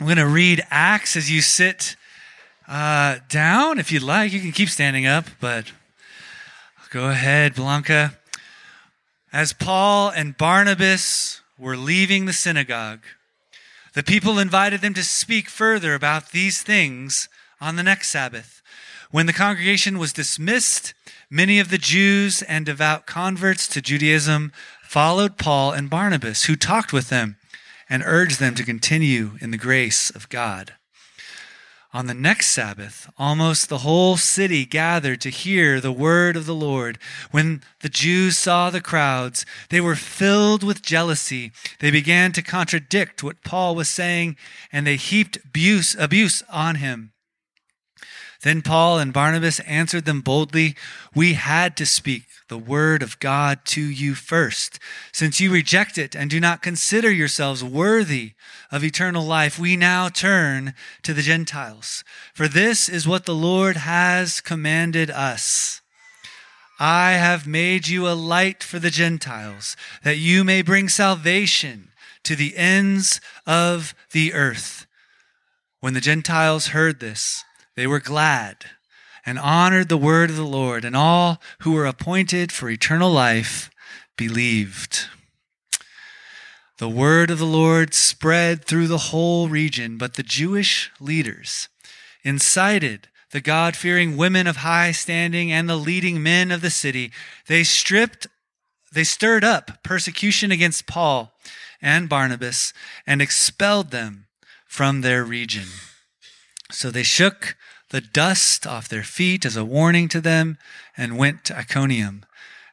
I'm going to read Acts as you sit down. If you'd like, you can keep standing up, but go ahead, Blanca. As Paul and Barnabas were leaving the synagogue, the people invited them to speak further about these things on the next Sabbath. When the congregation was dismissed, many of the Jews and devout converts to Judaism followed Paul and Barnabas, who talked with them and urged them to continue in the grace of God. On the next Sabbath, almost the whole city gathered to hear the word of the Lord. When the Jews saw the crowds, they were filled with jealousy. They began to contradict what Paul was saying, and they heaped abuse on him. Then Paul and Barnabas answered them boldly, "We had to speak the word of God to you first. Since you reject it and do not consider yourselves worthy of eternal life, we now turn to the Gentiles. For this is what the Lord has commanded us. I have made you a light for the Gentiles, that you may bring salvation to the ends of the earth." When the Gentiles heard this, they were glad and honored the word of the Lord, and all who were appointed for eternal life believed. The word of the Lord spread through the whole region, but the Jewish leaders incited the God-fearing women of high standing and the leading men of the city. They stirred up persecution against Paul and Barnabas and expelled them from their region. So they shook the dust off their feet as a warning to them and went to Iconium.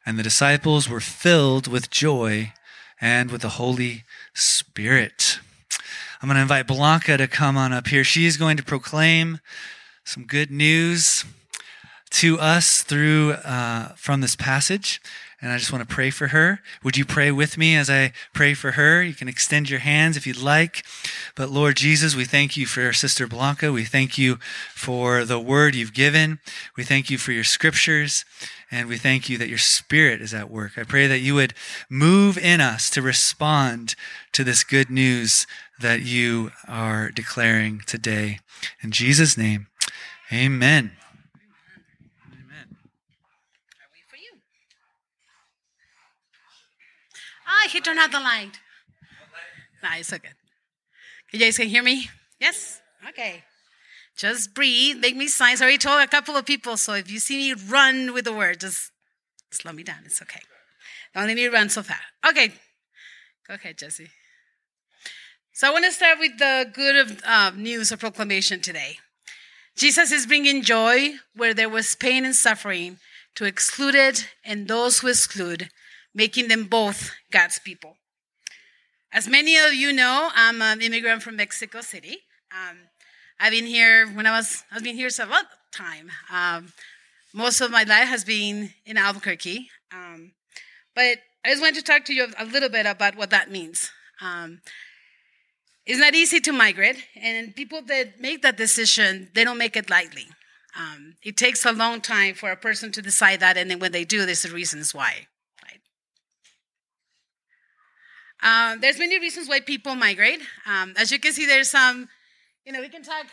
And the disciples were filled with joy and with the Holy Spirit. I'm going to invite Blanca to come on up here. She is going to proclaim some good news to us through from this passage. And I just want to pray for her. Would you pray with me as I pray for her? You can extend your hands if you'd like. But Lord Jesus, we thank you for our sister Blanca. We thank you for the word you've given. We thank you for your scriptures. And we thank you that your Spirit is at work. I pray that you would move in us to respond to this good news that you are declaring today. In Jesus' name, amen. He turned out the light. No, it's okay. You guys can hear me? Yes? Okay. Just breathe. Make me signs. I already told a couple of people, so if you see me run with the word, just slow me down. It's okay. Don't let me run so fast. Okay. Go ahead, Jesse. So I want to start with the good of news or proclamation today. Jesus is bringing joy where there was pain and suffering to excluded and those who exclude, making them both God's people. As many of you know, I'm an immigrant from Mexico City. I've been here I've been here for a long time. Most of my life has been in Albuquerque. But I just wanted to talk to you a little bit about what that means. It's not easy to migrate, and people that make that decision, they don't make it lightly. It takes a long time for a person to decide that, and then when they do, there's the reasons why. There's many reasons why people migrate. As you can see, there's some, we can talk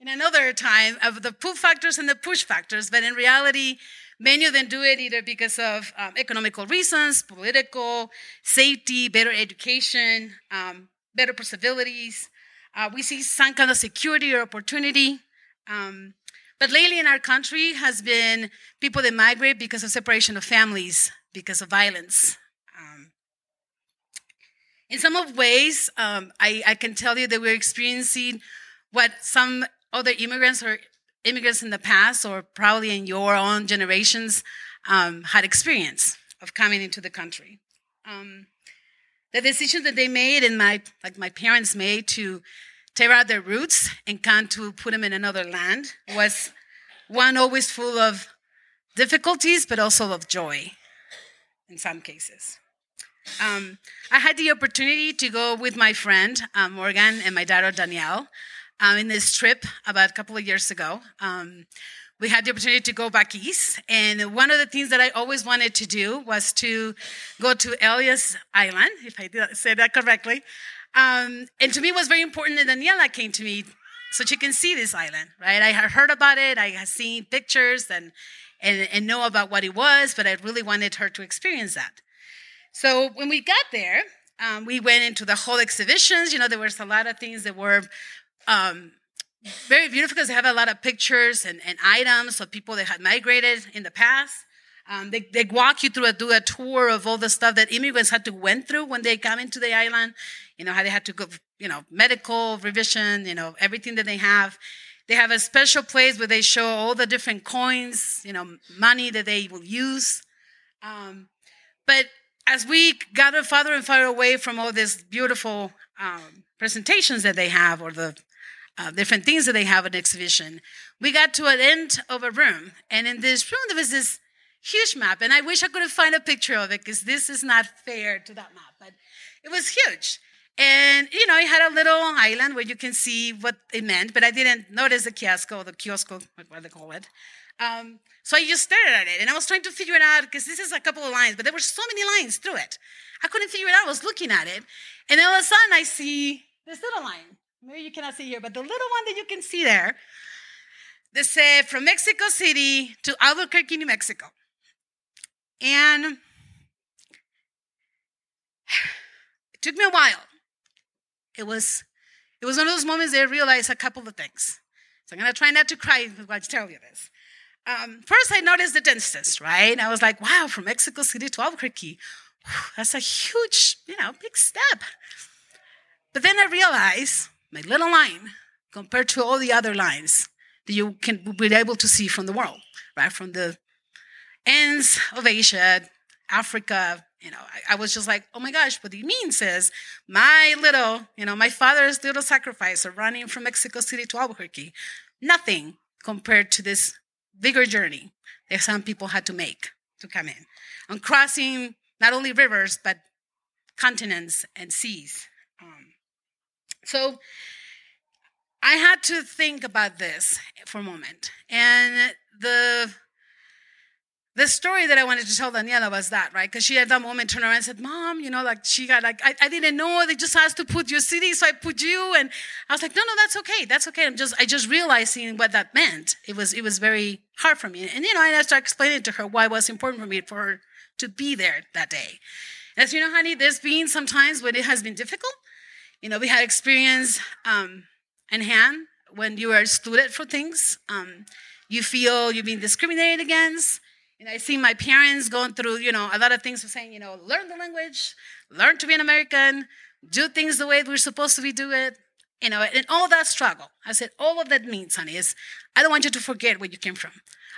in another time of the pull factors and the push factors, but in reality, many of them do it either because of economical reasons, political, safety, better education, better possibilities. We see some kind of security or opportunity. But lately in our country has been people that migrate because of separation of families, because of violence. In some of ways, I can tell you that we're experiencing what some other immigrants or immigrants in the past, or probably in your own generations, had experienced of coming into the country. The decisions that they made, and my parents made, to tear out their roots and come to put them in another land, was one always full of difficulties, but also of joy in some cases. I had the opportunity to go with my friend, Morgan, and my daughter, Danielle, in this trip about a couple of years ago. We had the opportunity to go back east, and one of the things that I always wanted to do was to go to Ellis Island, if I said that correctly, And to me, it was very important that Daniela came to me so she can see this island, right? I had heard about it. I had seen pictures and know about what it was, but I really wanted her to experience that. So when we got there, we went into the whole exhibitions. You know, there was a lot of things that were very beautiful because they have a lot of pictures and items of people that had migrated in the past. They walk you through do a tour of all the stuff that immigrants had to went through when they come into the island. You know, how they had to go, you know, medical, revision, you know, everything that they have. They have a special place where they show all the different coins, you know, money that they will use. But as we got farther and farther away from all these beautiful presentations that they have or the different things that they have in the exhibition, we got to an end of a room. And in this room, there was this huge map. And I wish I could have found a picture of it because this is not fair to that map. But it was huge. And, you know, it had a little island where you can see what it meant. But I didn't notice the kiosco, what they call it. So I just stared at it, and I was trying to figure it out, because this is a couple of lines, but there were so many lines through it. I couldn't figure it out. I was looking at it, and all of a sudden I see this little line. Maybe you cannot see here, but the little one that you can see there, they said, from Mexico City to Albuquerque, New Mexico. And it took me a while. It was one of those moments that I realized a couple of things. So I'm going to try not to cry when I tell you this. First, I noticed the distance, right? I was like, wow, from Mexico City to Albuquerque. That's a huge, you know, big step. But then I realized my little line compared to all the other lines that you can be able to see from the world, right? From the ends of Asia, Africa, you know, I was just like, oh my gosh, what it means is my little, you know, my father's little sacrifice of running from Mexico City to Albuquerque, nothing compared to this bigger journey that some people had to make to come in. I'm crossing not only rivers, but continents and seas. So I had to think about this for a moment. And the story that I wanted to tell Daniela was that, right? Because she at that moment turned around and said, Mom, you know, like she got like, I didn't know. They just asked to put your city, so I put you. And I was like, no, that's okay. That's okay. I just realizing what that meant. It was very hard for me. And, you know, I started explaining to her why it was important for me for her to be there that day. And as you know, honey, there's been some times when it has been difficult. You know, we had experience in hand when you are excluded for things. You feel you've been discriminated against. And I see my parents going through, you know, a lot of things saying, you know, learn the language, learn to be an American, do things the way we're supposed to be do it, you know, and all that struggle. I said, all of that means, honey, is I don't want you to forget where you came from.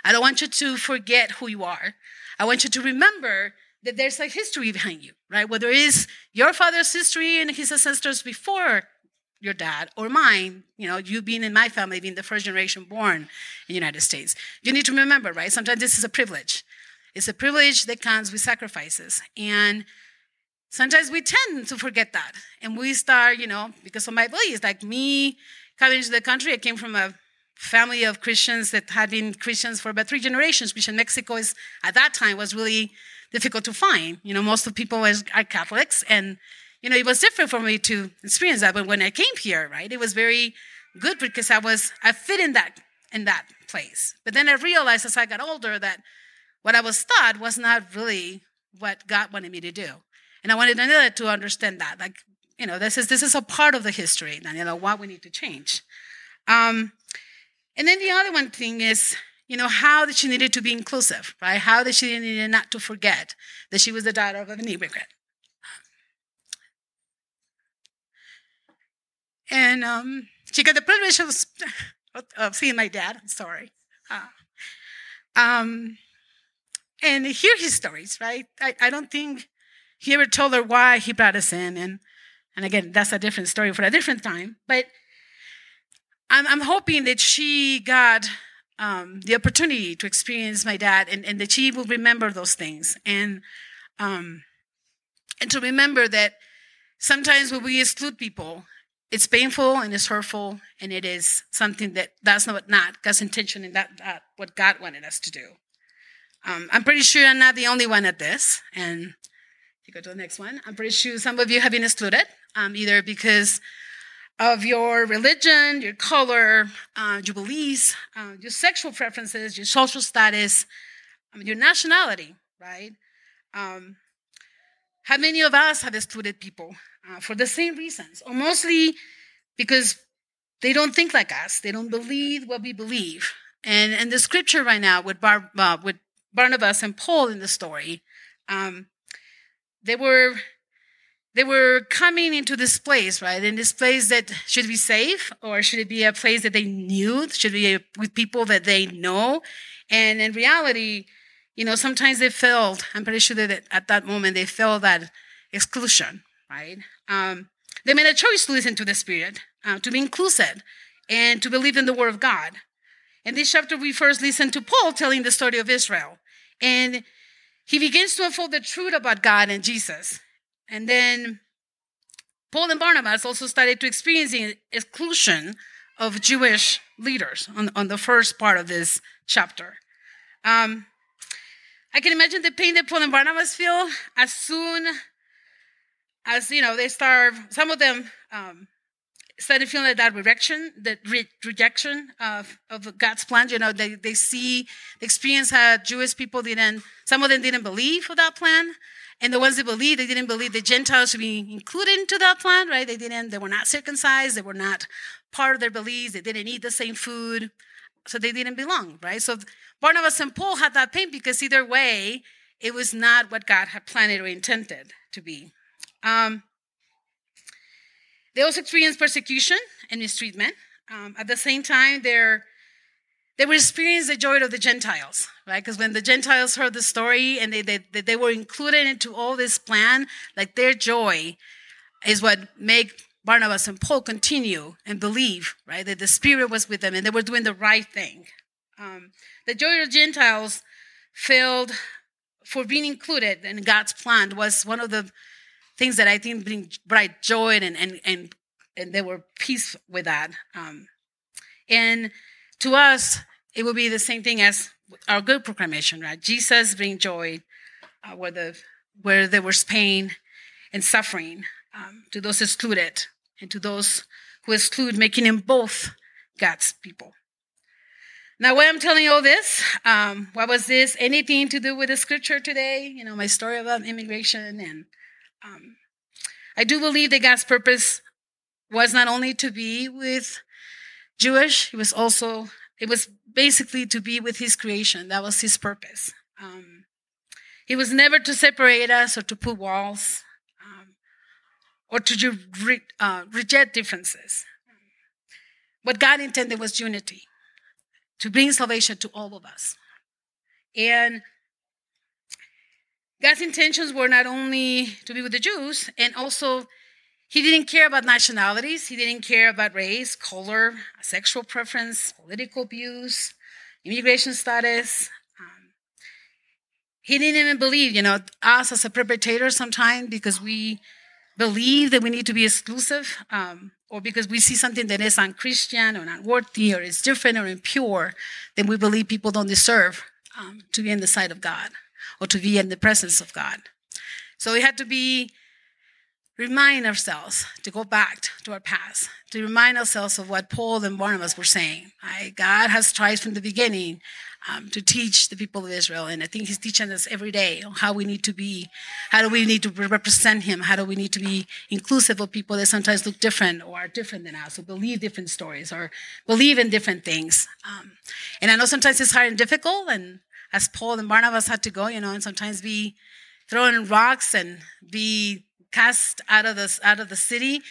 I don't want you to forget who you are. I want you to remember that there's a history behind you, right? Whether it's your father's history and his ancestors before your dad or mine, you know, you being in my family, being the first generation born in the United States. You need to remember, right? Sometimes this is a privilege. It's a privilege that comes with sacrifices. And sometimes we tend to forget that. And we start, you know, because of my beliefs, like me coming into the country, I came from a family of Christians that had been Christians for about 3 generations, which in Mexico is, at that time, was really difficult to find. You know, most of the people are Catholics, and you know, it was different for me to experience that. But when I came here, right, it was very good because I fit in that place. But then I realized as I got older that what I was taught was not really what God wanted me to do. And I wanted Daniela to understand that. Like, you know, this is a part of the history, Daniela, what we need to change. And then the other one thing is, you know, how that she needed to be inclusive, right? How that she needed not to forget that she was the daughter of an immigrant. And she got the privilege of seeing my dad. I'm sorry. And hear his stories, right? I don't think he ever told her why he brought us in. And again, that's a different story for a different time. But I'm hoping that she got the opportunity to experience my dad and that she will remember those things. And to remember that sometimes when we exclude people, it's painful and it's hurtful, and it is something that's not God's intention and that what God wanted us to do. I'm pretty sure I'm not the only one at this. And if you go to the next one, I'm pretty sure some of you have been excluded. either because of your religion, your color, your beliefs, your sexual preferences, your social status, your nationality, right? How many of us have excluded people for the same reasons, or mostly because they don't think like us, they don't believe what we believe. And the scripture right now with Barnabas and Paul in the story, they were coming into this place, right? In this place that should be safe, or should it be a place that they knew? Should it be with people that they know? And in reality, you know, sometimes they felt, I'm pretty sure that at that moment, they felt that exclusion, right? They made a choice to listen to the Spirit, to be inclusive, and to believe in the Word of God. In this chapter, we first listen to Paul telling the story of Israel. And he begins to unfold the truth about God and Jesus. And then Paul and Barnabas also started to experience the exclusion of Jewish leaders on the first part of this chapter. I can imagine the pain that Paul and Barnabas feel as soon as, you know, they start, some of them started feeling like that rejection, that rejection of God's plan. You know, they experience how Jewish people didn't, some of them didn't believe for that plan. And the ones that believed, they didn't believe the Gentiles should be included into that plan, right? They were not circumcised. They were not part of their beliefs. They didn't eat the same food. So they didn't belong, right? So Barnabas and Paul had that pain because either way, it was not what God had planned or intended to be. They also experienced persecution and mistreatment. At the same time, they were experiencing the joy of the Gentiles, right? Because when the Gentiles heard the story and they were included into all this plan, like their joy is what made Barnabas and Paul continue and believe, right? That the Spirit was with them and they were doing the right thing. The joy of the Gentiles filled for being included in God's plan was one of the things that I think brought joy and they were peace with that. And to us, it would be the same thing as our good proclamation, right? Jesus brings joy where there was pain and suffering to those excluded and to those who exclude, making them both God's people. Now, why I'm telling you all this, what was this? Anything to do with the scripture today? You know, my story about immigration. And I do believe that God's purpose was not only to be with Jewish, it was basically to be with his creation. That was his purpose. He was never to separate us or to put walls or to reject differences. What God intended was unity, to bring salvation to all of us. And God's intentions were not only to be with the Jews, and also he didn't care about nationalities. He didn't care about race, color, sexual preference, political views, immigration status. He didn't even believe, you know, us as a perpetrator sometimes because we believe that we need to be exclusive or because we see something that is unchristian or unworthy or is different or impure, then we believe people don't deserve to be in the sight of God or to be in the presence of God. So we had to remind ourselves to go back to our past, to remind ourselves of what Paul and Barnabas were saying. God has tried from the beginning to teach the people of Israel, and I think he's teaching us every day on how we need to be, how do we need to represent him, how do we need to be inclusive of people that sometimes look different or are different than us, or believe different stories, or believe in different things. And I know sometimes it's hard and difficult, and as Paul and Barnabas had to go, you know, and sometimes be throwing rocks and be cast out of the city.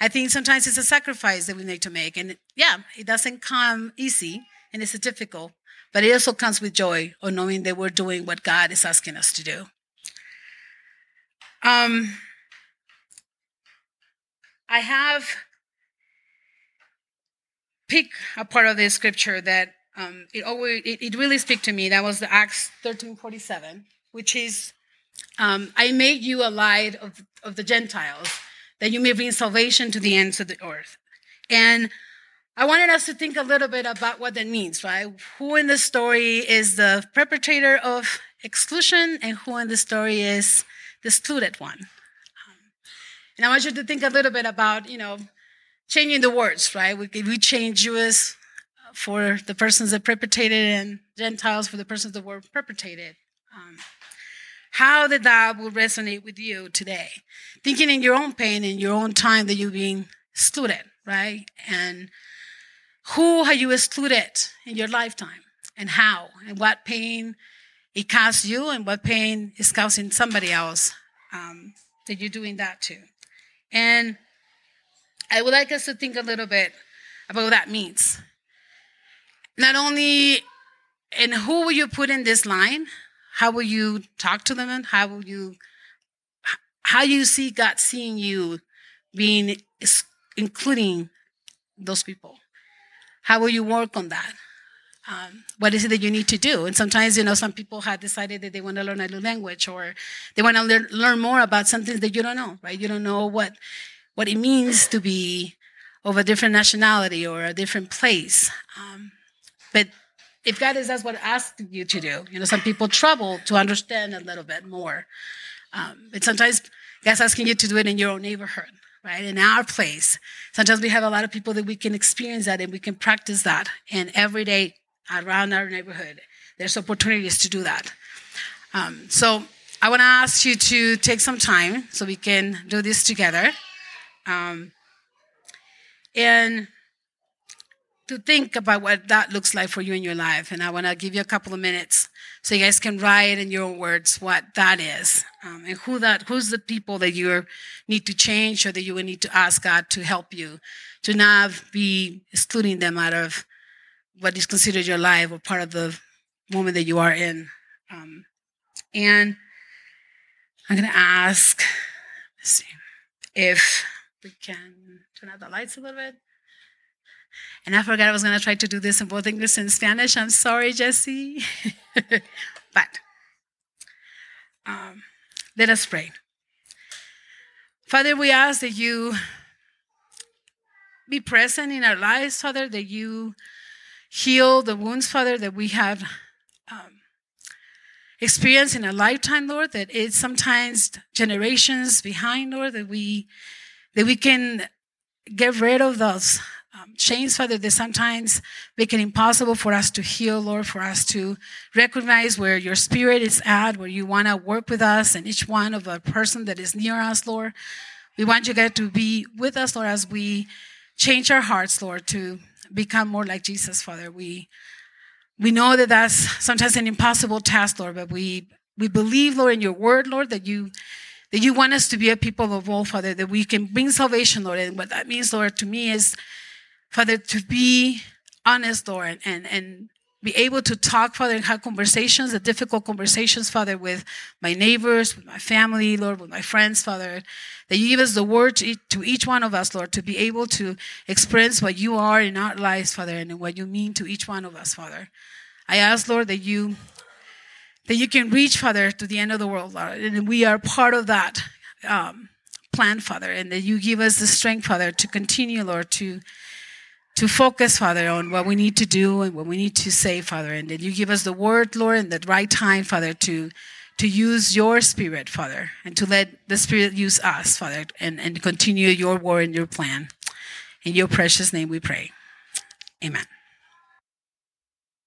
I think sometimes it's a sacrifice that we need to make. And yeah, it doesn't come easy and it's difficult, but it also comes with joy or knowing that we're doing what God is asking us to do. I have picked a part of the scripture that it really speaks to me. That was the Acts 13:47, which is, I made you a light of the Gentiles, that you may bring salvation to the ends of the earth. And I wanted us to think a little bit about what that means, right? Who in the story is the perpetrator of exclusion and who in the story is the excluded one? And I want you to think a little bit about, changing the words, right? We change Jews for the persons that perpetrated and Gentiles for the persons that were perpetrated. How did that will resonate with you today? Thinking in your own pain, in your own time that you're being excluded, right? And who have you excluded in your lifetime and how? And what pain it caused you and what pain is causing somebody else that you're doing that to. And I would like us to think a little bit about what that means. Not only, and who will you put in this line? How will you talk to them? And how you see God seeing you being, including those people? How will you work on that? What is it that you need to do? And sometimes, some people have decided that they want to learn a new language or they want to learn more about something that you don't know, right? You don't know what it means to be of a different nationality or a different place. But if God is, that's what asking you to do. Some people trouble to understand a little bit more. But sometimes God's asking you to do it in your own neighborhood, right? In our place. Sometimes we have a lot of people that we can experience that and we can practice that. And every day around our neighborhood, there's opportunities to do that. So I want to ask you to take some time so we can do this together. And to think about what that looks like for you in your life. And I want to give you a couple of minutes so you guys can write in your own words what that is and who's the people that you need to change or that you will need to ask God to help you to not be excluding them out of what is considered your life or part of the moment that you are in. And I'm going to ask, let's see, if we can turn out the lights a little bit. And I forgot I was going to try to do this in both English and Spanish. I'm sorry, Jesse. But let us pray. Father, we ask that you be present in our lives, Father, that you heal the wounds, Father, that we have experienced in our lifetime, Lord, that it's sometimes generations behind, Lord, that we can get rid of those chains, Father, that sometimes make it impossible for us to heal, Lord, for us to recognize where your spirit is at, where you want to work with us and each one of a person that is near us, Lord. We want you, God, to be with us, Lord, as we change our hearts, Lord, to become more like Jesus, Father. We know that that's sometimes an impossible task, Lord, but we believe, Lord, in your word, Lord, that you want us to be a people of all, Father, that we can bring salvation, Lord. And what that means, Lord, to me is, Father, to be honest, Lord, and be able to talk, Father, and have conversations, the difficult conversations, Father, with my neighbors, with my family, Lord, with my friends, Father, that you give us the word to each one of us, Lord, to be able to experience what you are in our lives, Father, and what you mean to each one of us, Father. I ask, Lord, that you can reach, Father, to the end of the world, Lord, and we are part of that plan, Father, and that you give us the strength, Father, to continue, Lord, to focus, Father, on what we need to do and what we need to say, Father, and that you give us the word, Lord, in the right time, Father, to use your spirit, Father, and to let the spirit use us, Father, and continue your word and your plan. In your precious name we pray. Amen.